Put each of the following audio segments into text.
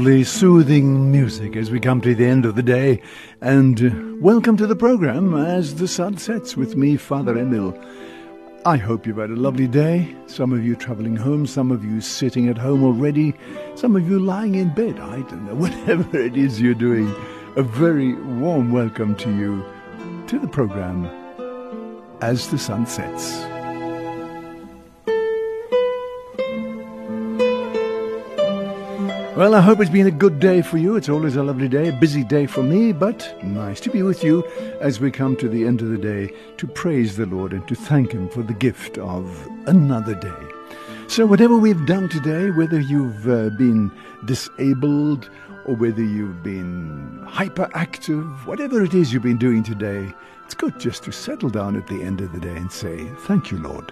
lovely soothing music as we come to the end of the day, and welcome to the program as the sun sets with me, Father Emil. I hope you've had a lovely day. Some of you travelling home, some of you sitting at home already, some of you lying in bed, I don't know, whatever it is you're doing. A very warm welcome to you to the program as the sun sets. Well, I hope it's been a good day for you. It's always a lovely day, a busy day for me, but nice to be with you as we come to the end of the day to praise the Lord and to thank Him for the gift of another day. So whatever we've done today, whether you've been disabled or whether you've been hyperactive, whatever it is you've been doing today, it's good just to settle down at the end of the day and say, thank you, Lord,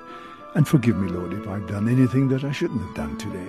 and forgive me, Lord, if I've done anything that I shouldn't have done today.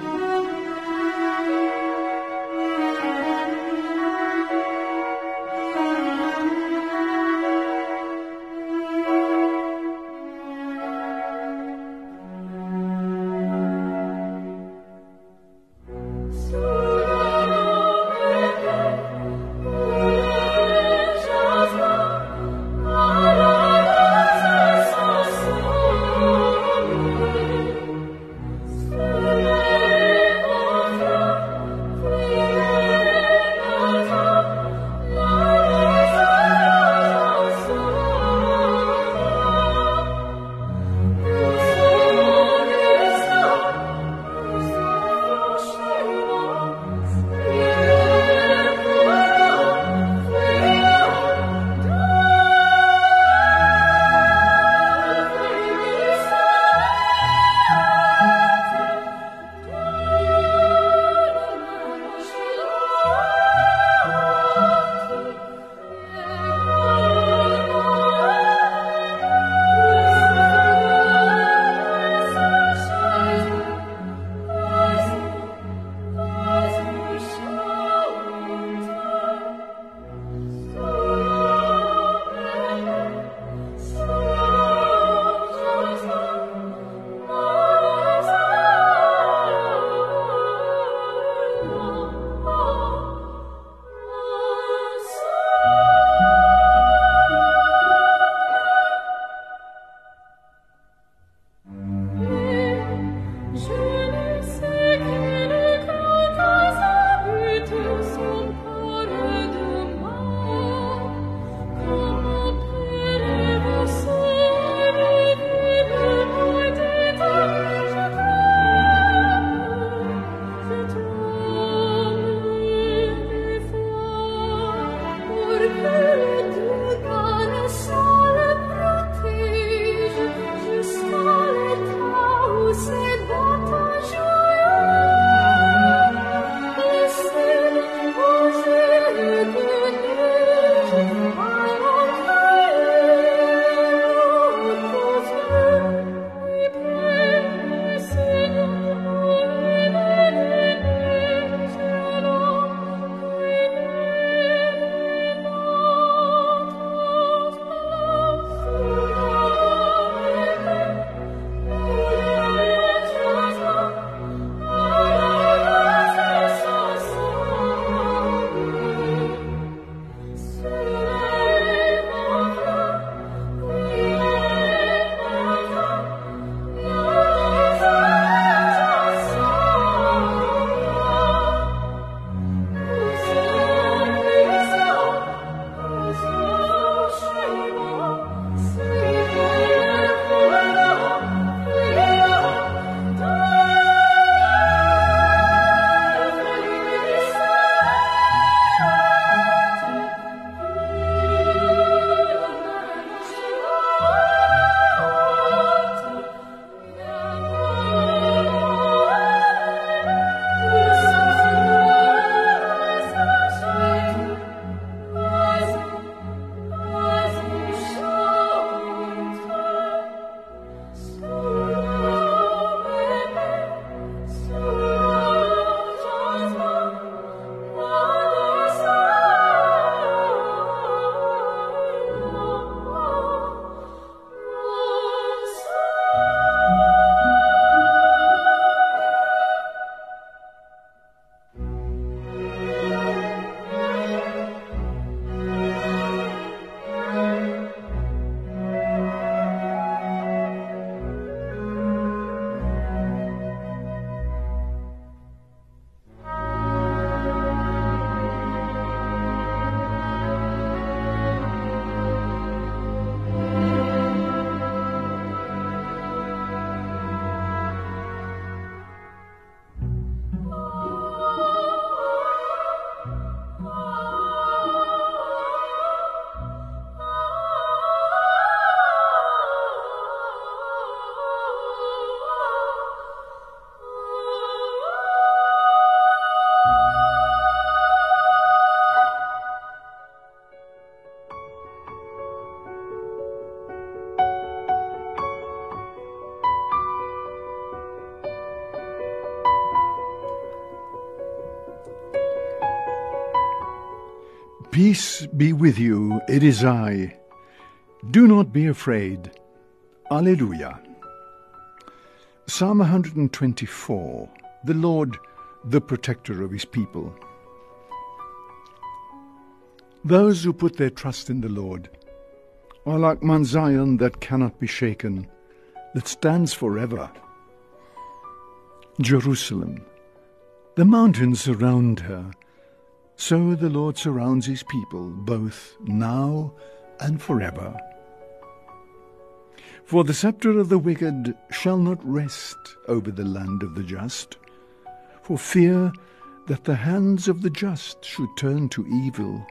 Peace be with you, it is I. Do not be afraid. Alleluia. Psalm 124, the Lord, the protector of his people. Those who put their trust in the Lord are like Mount Zion that cannot be shaken, that stands forever. Jerusalem, the mountains surround her, so the Lord surrounds his people, both now and forever. For the scepter of the wicked shall not rest over the land of the just, for fear that the hands of the just should turn to evil.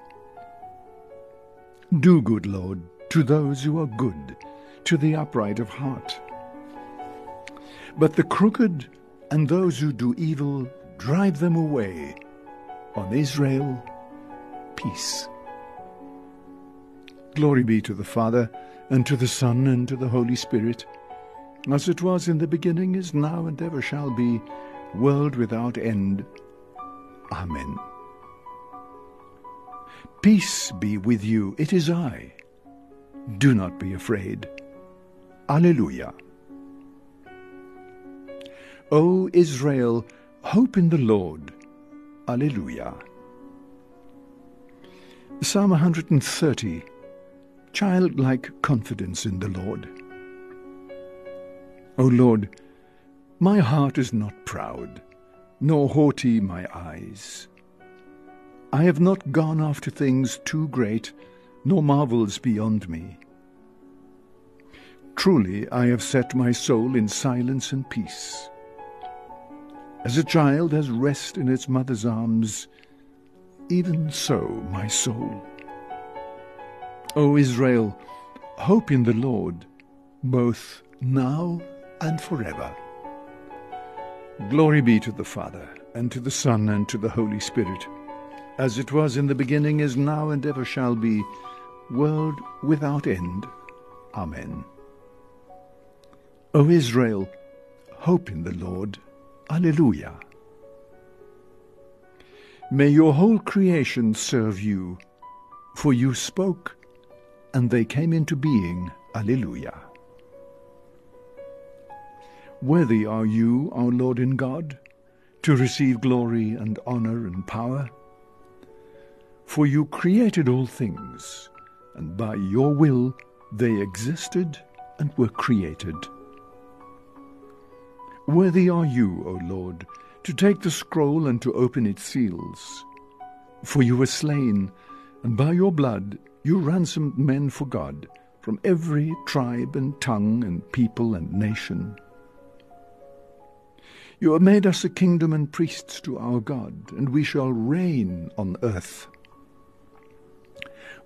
Do good, Lord, to those who are good, to the upright of heart. But the crooked and those who do evil, drive them away. On Israel, peace. Glory be to the Father, and to the Son, and to the Holy Spirit, as it was in the beginning, is now, and ever shall be, world without end. Amen. Peace be with you, it is I. Do not be afraid. Alleluia. O Israel, hope in the Lord. Alleluia. Psalm 130, childlike confidence in the Lord. O Lord, my heart is not proud, nor haughty my eyes. I have not gone after things too great, nor marvels beyond me. Truly I have set my soul in silence and peace. As a child has rest in its mother's arms, even so my soul. O Israel, hope in the Lord, both now and forever. Glory be to the Father, and to the Son, and to the Holy Spirit, as it was in the beginning, is now, and ever shall be, world without end. Amen. O Israel, hope in the Lord. Alleluia. May your whole creation serve you, for you spoke, and they came into being. Alleluia. Worthy are you, our Lord and God, to receive glory and honor and power. For you created all things, and by your will they existed and were created. Worthy are you, O Lord, to take the scroll and to open its seals. For you were slain, and by your blood you ransomed men for God from every tribe and tongue and people and nation. You have made us a kingdom and priests to our God, and we shall reign on earth.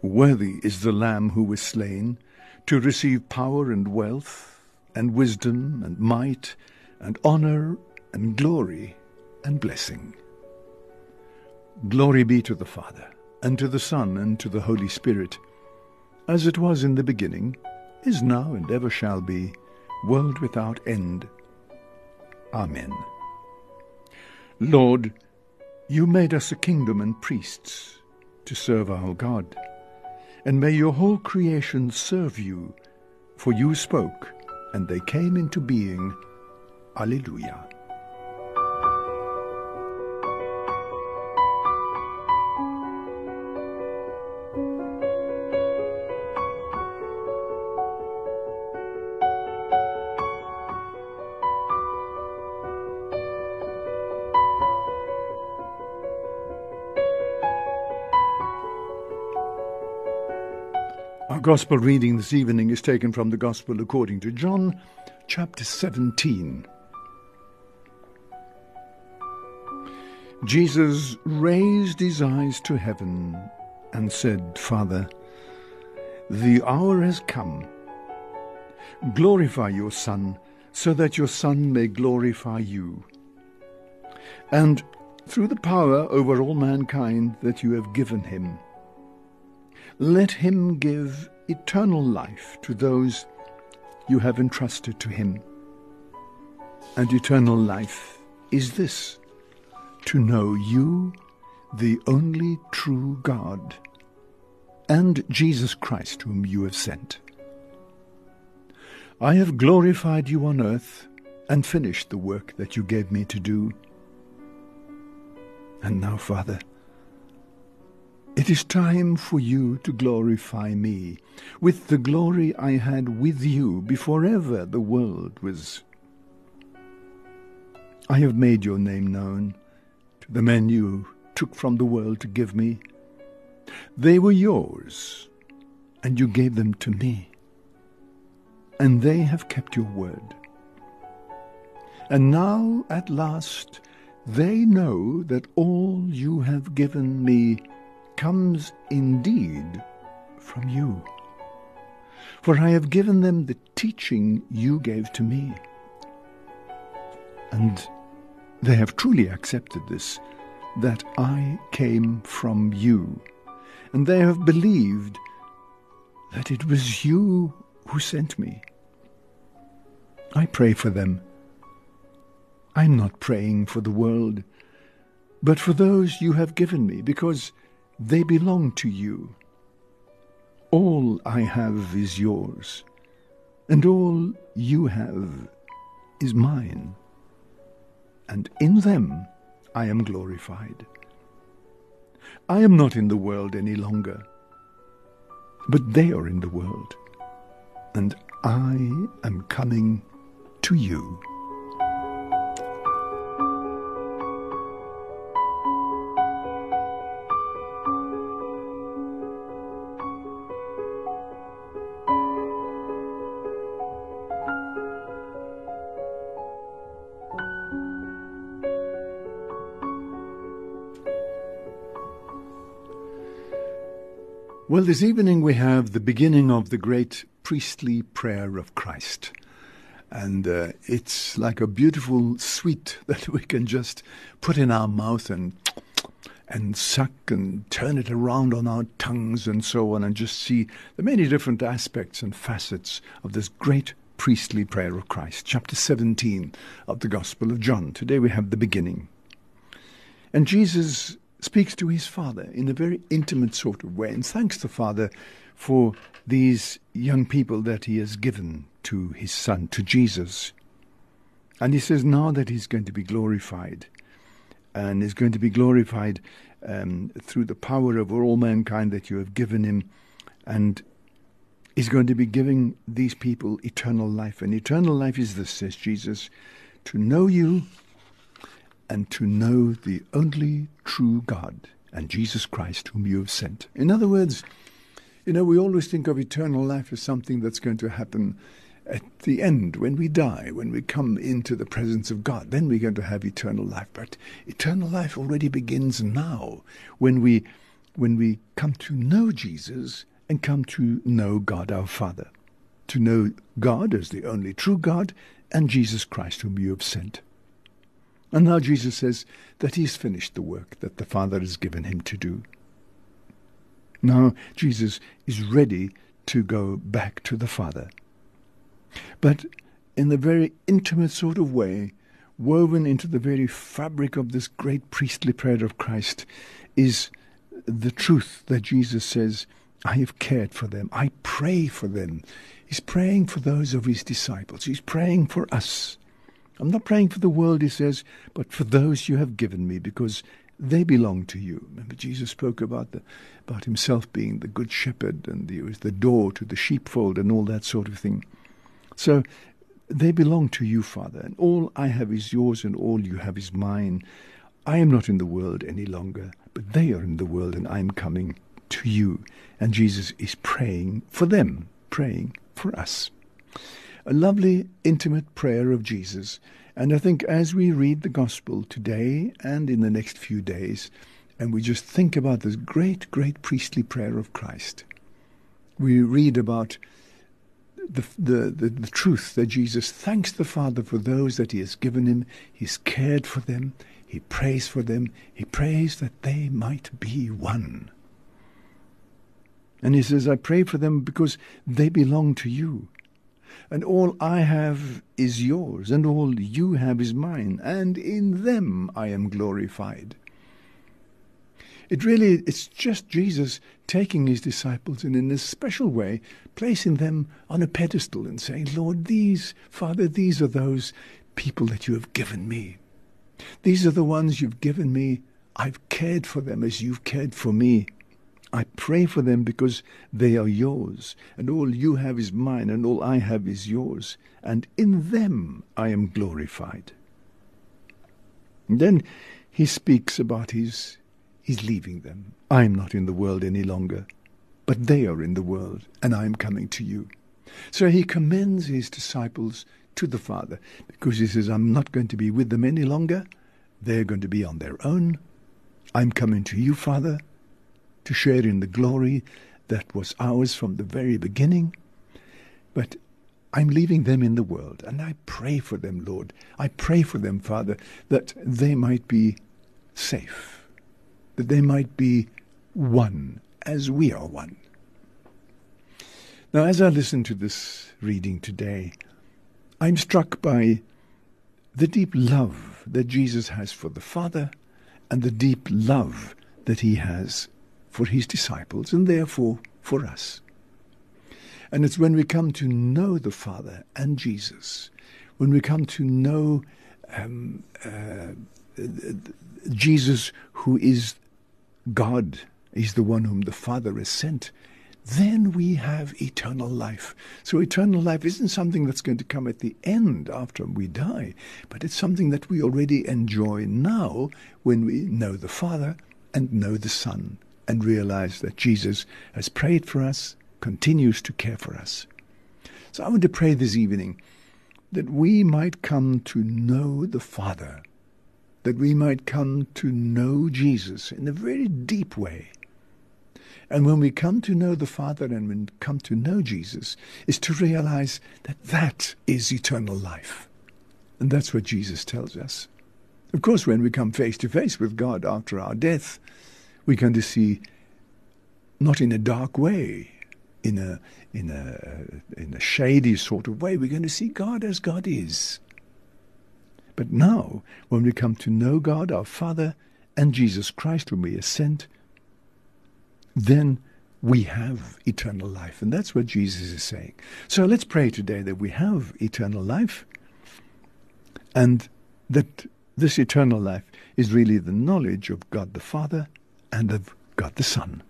Worthy is the Lamb who was slain, to receive power and wealth, and wisdom and might, and honor and glory and blessing. Glory be to the Father, and to the Son, and to the Holy Spirit, as it was in the beginning, is now, and ever shall be, world without end. Amen. Lord, you made us a kingdom and priests to serve our God, and may your whole creation serve you, for you spoke, and they came into being. Alleluia. Our Gospel reading this evening is taken from the Gospel according to John, chapter 17. Jesus raised his eyes to heaven and said, Father, the hour has come. Glorify your Son, so that your Son may glorify you. And through the power over all mankind that you have given him, let him give eternal life to those you have entrusted to him. And eternal life is this: to know you, the only true God, and Jesus Christ whom you have sent. I have glorified you on earth and finished the work that you gave me to do. And now, Father, it is time for you to glorify me with the glory I had with you before ever the world was. I have made your name known to the men you took from the world to give me. They were yours, and you gave them to me, and they have kept your word. And now, at last, they know that all you have given me comes indeed from you. For I have given them the teaching you gave to me. And they have truly accepted this, that I came from you. And they have believed that it was you who sent me. I pray for them. I'm not praying for the world, but for those you have given me, because they belong to you. All I have is yours, and all you have is mine, and in them I am glorified. I am not in the world any longer, but they are in the world, and I am coming to you. Well, this evening we have the beginning of the great priestly prayer of Christ. And it's like a beautiful sweet that we can just put in our mouth and suck and turn it around on our tongues and so on, and just see the many different aspects and facets of this great priestly prayer of Christ. Chapter 17 of the Gospel of John. Today we have the beginning. And Jesus speaks to his Father in a very intimate sort of way, and thanks the Father for these young people that he has given to his Son, to Jesus. And he says now that he's going to be glorified, and is going to be glorified through the power over all mankind that you have given him, and is going to be giving these people eternal life. And eternal life is this, says Jesus, to know you and to know the only true God and Jesus Christ whom you have sent. In other words, you know, we always think of eternal life as something that's going to happen at the end, when we die, when we come into the presence of God, then we're going to have eternal life. But eternal life already begins now, when we come to know Jesus and come to know God our Father, to know God as the only true God and Jesus Christ whom you have sent. And now Jesus says that he's finished the work that the Father has given him to do. Now Jesus is ready to go back to the Father. But in a very intimate sort of way, woven into the very fabric of this great priestly prayer of Christ, is the truth that Jesus says, I have cared for them, I pray for them. He's praying for those of his disciples. He's praying for us. I'm not praying for the world, he says, but for those you have given me, because they belong to you. Remember, Jesus spoke about himself being the good shepherd, and he was the door to the sheepfold and all that sort of thing. So they belong to you, Father, and all I have is yours, and all you have is mine. I am not in the world any longer, but they are in the world, and I am coming to you. And Jesus is praying for them, praying for us. A lovely, intimate prayer of Jesus. And I think as we read the Gospel today and in the next few days, and we just think about this great, great priestly prayer of Christ, we read about the truth that Jesus thanks the Father for those that he has given him. He's cared for them. He prays for them. He prays that they might be one. And he says, I pray for them because they belong to you. And all I have is yours, and all you have is mine, and in them I am glorified. It's just Jesus taking his disciples and in a special way placing them on a pedestal and saying, Lord, Father, these are those people that you have given me. These are the ones you've given me. I've cared for them as you've cared for me. I pray for them because they are yours, and all you have is mine, and all I have is yours, and in them I am glorified. And then he speaks about his leaving them. I am not in the world any longer, but they are in the world, and I am coming to you. So he commends his disciples to the Father, because he says, I'm not going to be with them any longer. They're going to be on their own. I'm coming to you, Father, to share in the glory that was ours from the very beginning. But I'm leaving them in the world, and I pray for them, Lord. I pray for them, Father, that they might be safe, that they might be one as we are one. Now, as I listen to this reading today, I'm struck by the deep love that Jesus has for the Father and the deep love that he has for his disciples and therefore for us. And it's when we come to know the Father and Jesus, when we come to know Jesus who is God, is the one whom the Father has sent, then we have eternal life. So eternal life isn't something that's going to come at the end after we die, but it's something that we already enjoy now when we know the Father and know the Son, and realize that Jesus has prayed for us, continues to care for us. So I want to pray this evening that we might come to know the Father, that we might come to know Jesus in a very deep way. And when we come to know the Father and when we come to know Jesus, is to realize that that is eternal life. And that's what Jesus tells us. Of course, when we come face to face with God after our death, we're going to see, not in a dark way, in a shady sort of way, we're going to see God as God is. But now, when we come to know God, our Father, and Jesus Christ, when we ascend, then we have eternal life. And that's what Jesus is saying. So let's pray today that we have eternal life, and that this eternal life is really the knowledge of God the Father and of God the Son.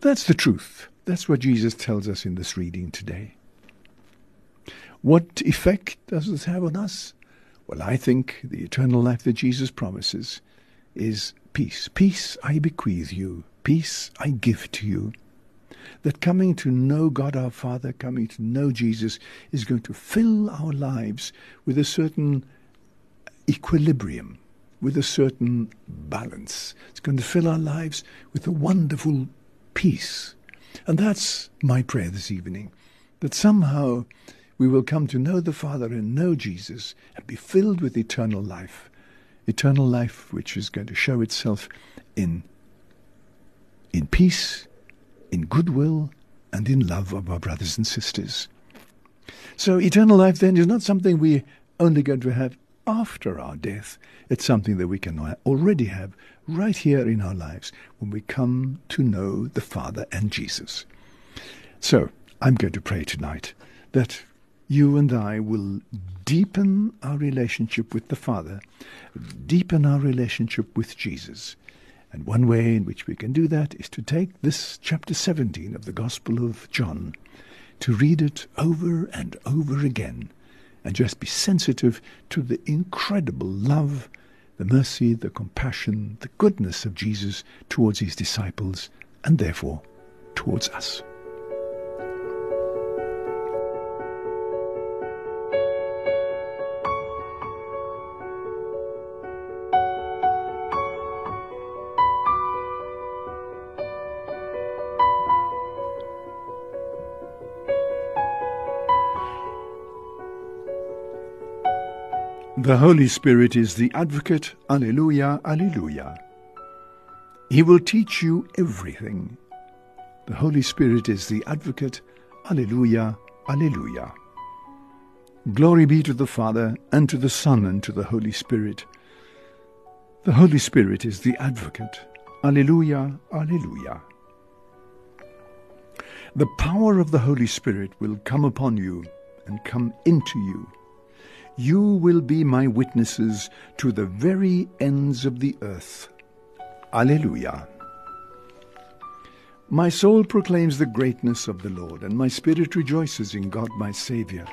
That's the truth. That's what Jesus tells us in this reading today. What effect does this have on us? Well, I think the eternal life that Jesus promises is peace. Peace I bequeath you. Peace I give to you. That coming to know God our Father, coming to know Jesus, is going to fill our lives with a certain equilibrium, with a certain balance. It's going to fill our lives with a wonderful peace. And that's my prayer this evening, that somehow we will come to know the Father and know Jesus and be filled with eternal life which is going to show itself in peace, in goodwill, and in love of our brothers and sisters. So eternal life then is not something we're only going to have after our death. It's something that we can already have right here in our lives when we come to know the Father and Jesus. So I'm going to pray tonight that you and I will deepen our relationship with the Father, deepen our relationship with Jesus. And one way in which we can do that is to take this chapter 17 of the Gospel of John, to read it over and over again, and just be sensitive to the incredible love, the mercy, the compassion, the goodness of Jesus towards his disciples and therefore towards us. The Holy Spirit is the advocate. Alleluia, alleluia. He will teach you everything. The Holy Spirit is the advocate. Alleluia, alleluia. Glory be to the Father, and to the Son, and to the Holy Spirit. The Holy Spirit is the advocate. Alleluia, alleluia. The power of the Holy Spirit will come upon you and come into you. You will be my witnesses to the very ends of the earth. Alleluia. My soul proclaims the greatness of the Lord, and my spirit rejoices in God my Saviour.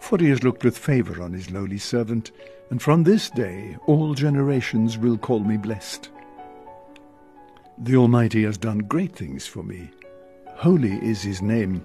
For he has looked with favour on his lowly servant, and from this day all generations will call me blessed. The Almighty has done great things for me. Holy is his name.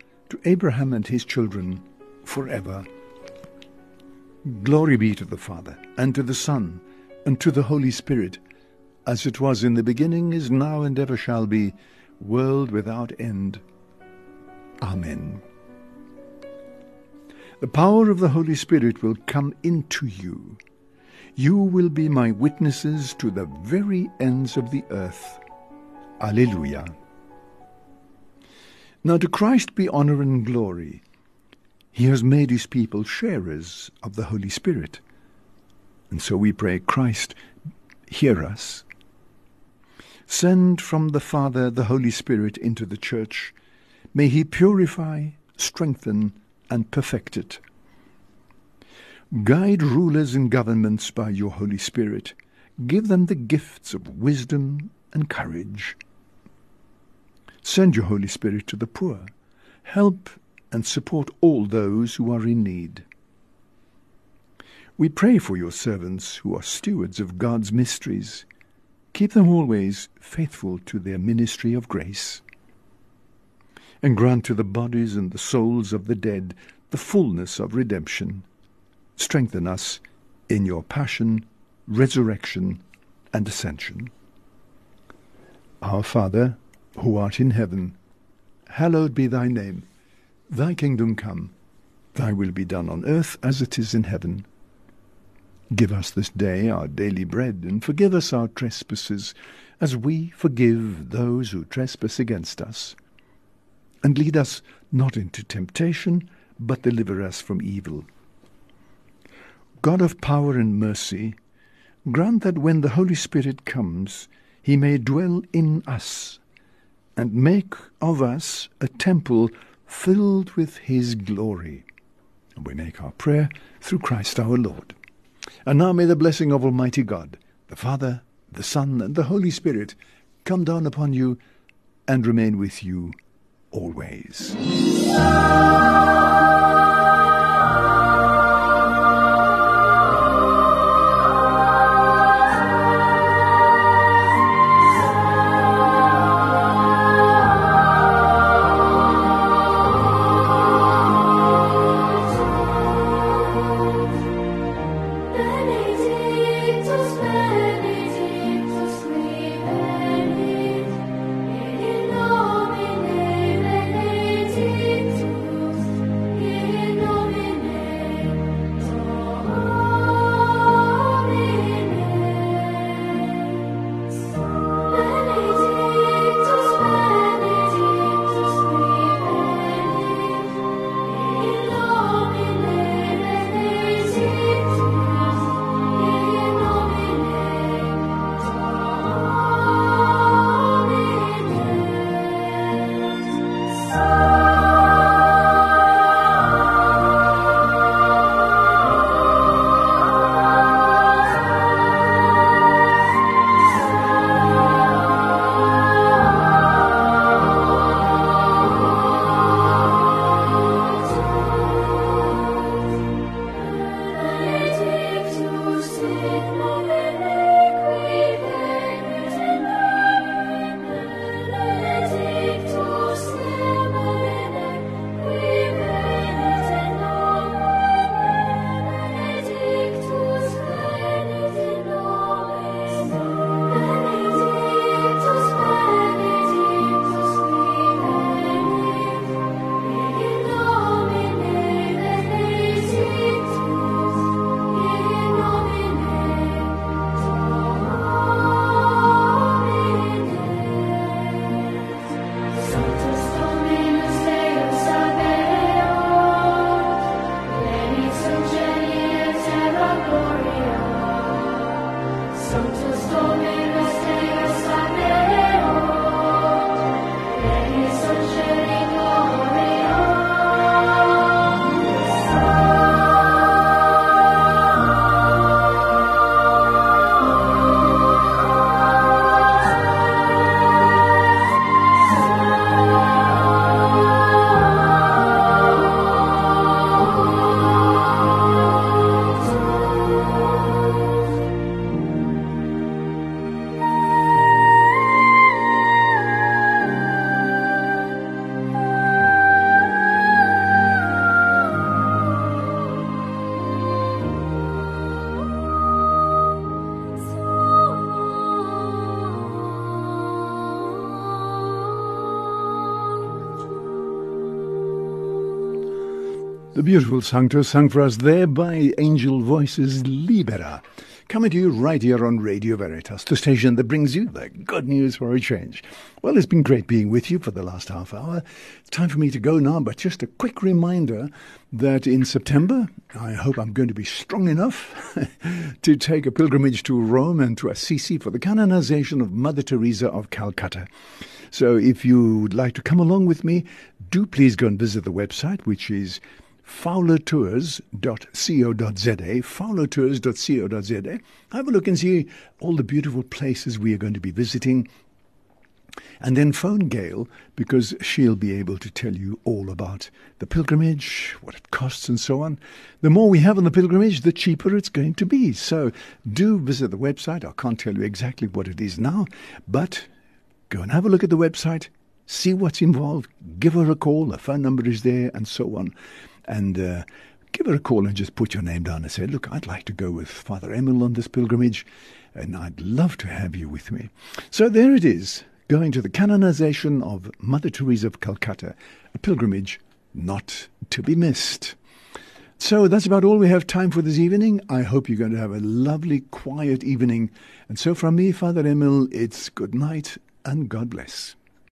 to Abraham and his children forever. Glory be to the Father, and to the Son, and to the Holy Spirit, as it was in the beginning, is now, and ever shall be, world without end. Amen. The power of the Holy Spirit will come into you. You will be my witnesses to the very ends of the earth. Alleluia. Now to Christ be honour and glory. He has made his people sharers of the Holy Spirit. And so we pray, Christ, hear us. Send from the Father the Holy Spirit into the Church. May he purify, strengthen and perfect it. Guide rulers and governments by your Holy Spirit. Give them the gifts of wisdom and courage. Send your Holy Spirit to the poor. Help and support all those who are in need. We pray for your servants who are stewards of God's mysteries. Keep them always faithful to their ministry of grace. And grant to the bodies and the souls of the dead the fullness of redemption. Strengthen us in your passion, resurrection, and ascension. Our Father, who art in heaven, hallowed be thy name. Thy kingdom come, thy will be done on earth as it is in heaven. Give us this day our daily bread, and forgive us our trespasses, as we forgive those who trespass against us. And lead us not into temptation, but deliver us from evil. God of power and mercy, grant that when the Holy Spirit comes, he may dwell in us, and make of us a temple filled with his glory. And we make our prayer through Christ our Lord. And now may the blessing of Almighty God, the Father, the Son, and the Holy Spirit come down upon you and remain with you always. A beautiful sanctus sung for us there by Angel Voices Libera. Coming to you right here on Radio Veritas, the station that brings you the good news for a change. Well, it's been great being with you for the last half hour. It's time for me to go now, but just a quick reminder that in September, I hope I'm going to be strong enough to take a pilgrimage to Rome and to Assisi for the canonization of Mother Teresa of Calcutta. So if you would like to come along with me, do please go and visit the website, which is FowlerTours.co.za, FowlerTours.co.za. Have a look and see all the beautiful places we are going to be visiting. And then phone Gail, because she'll be able to tell you all about the pilgrimage, what it costs and so on. The more we have on the pilgrimage, the cheaper it's going to be. So do visit the website. I can't tell you exactly what it is now, but go and have a look at the website, see what's involved, give her a call. Her phone number is there and so on. And give her a call and just put your name down and say, look, I'd like to go with Father Emil on this pilgrimage, and I'd love to have you with me. So there it is, going to the canonization of Mother Teresa of Calcutta, a pilgrimage not to be missed. So that's about all we have time for this evening. I hope you're going to have a lovely, quiet evening. And so from me, Father Emil, it's good night and God bless.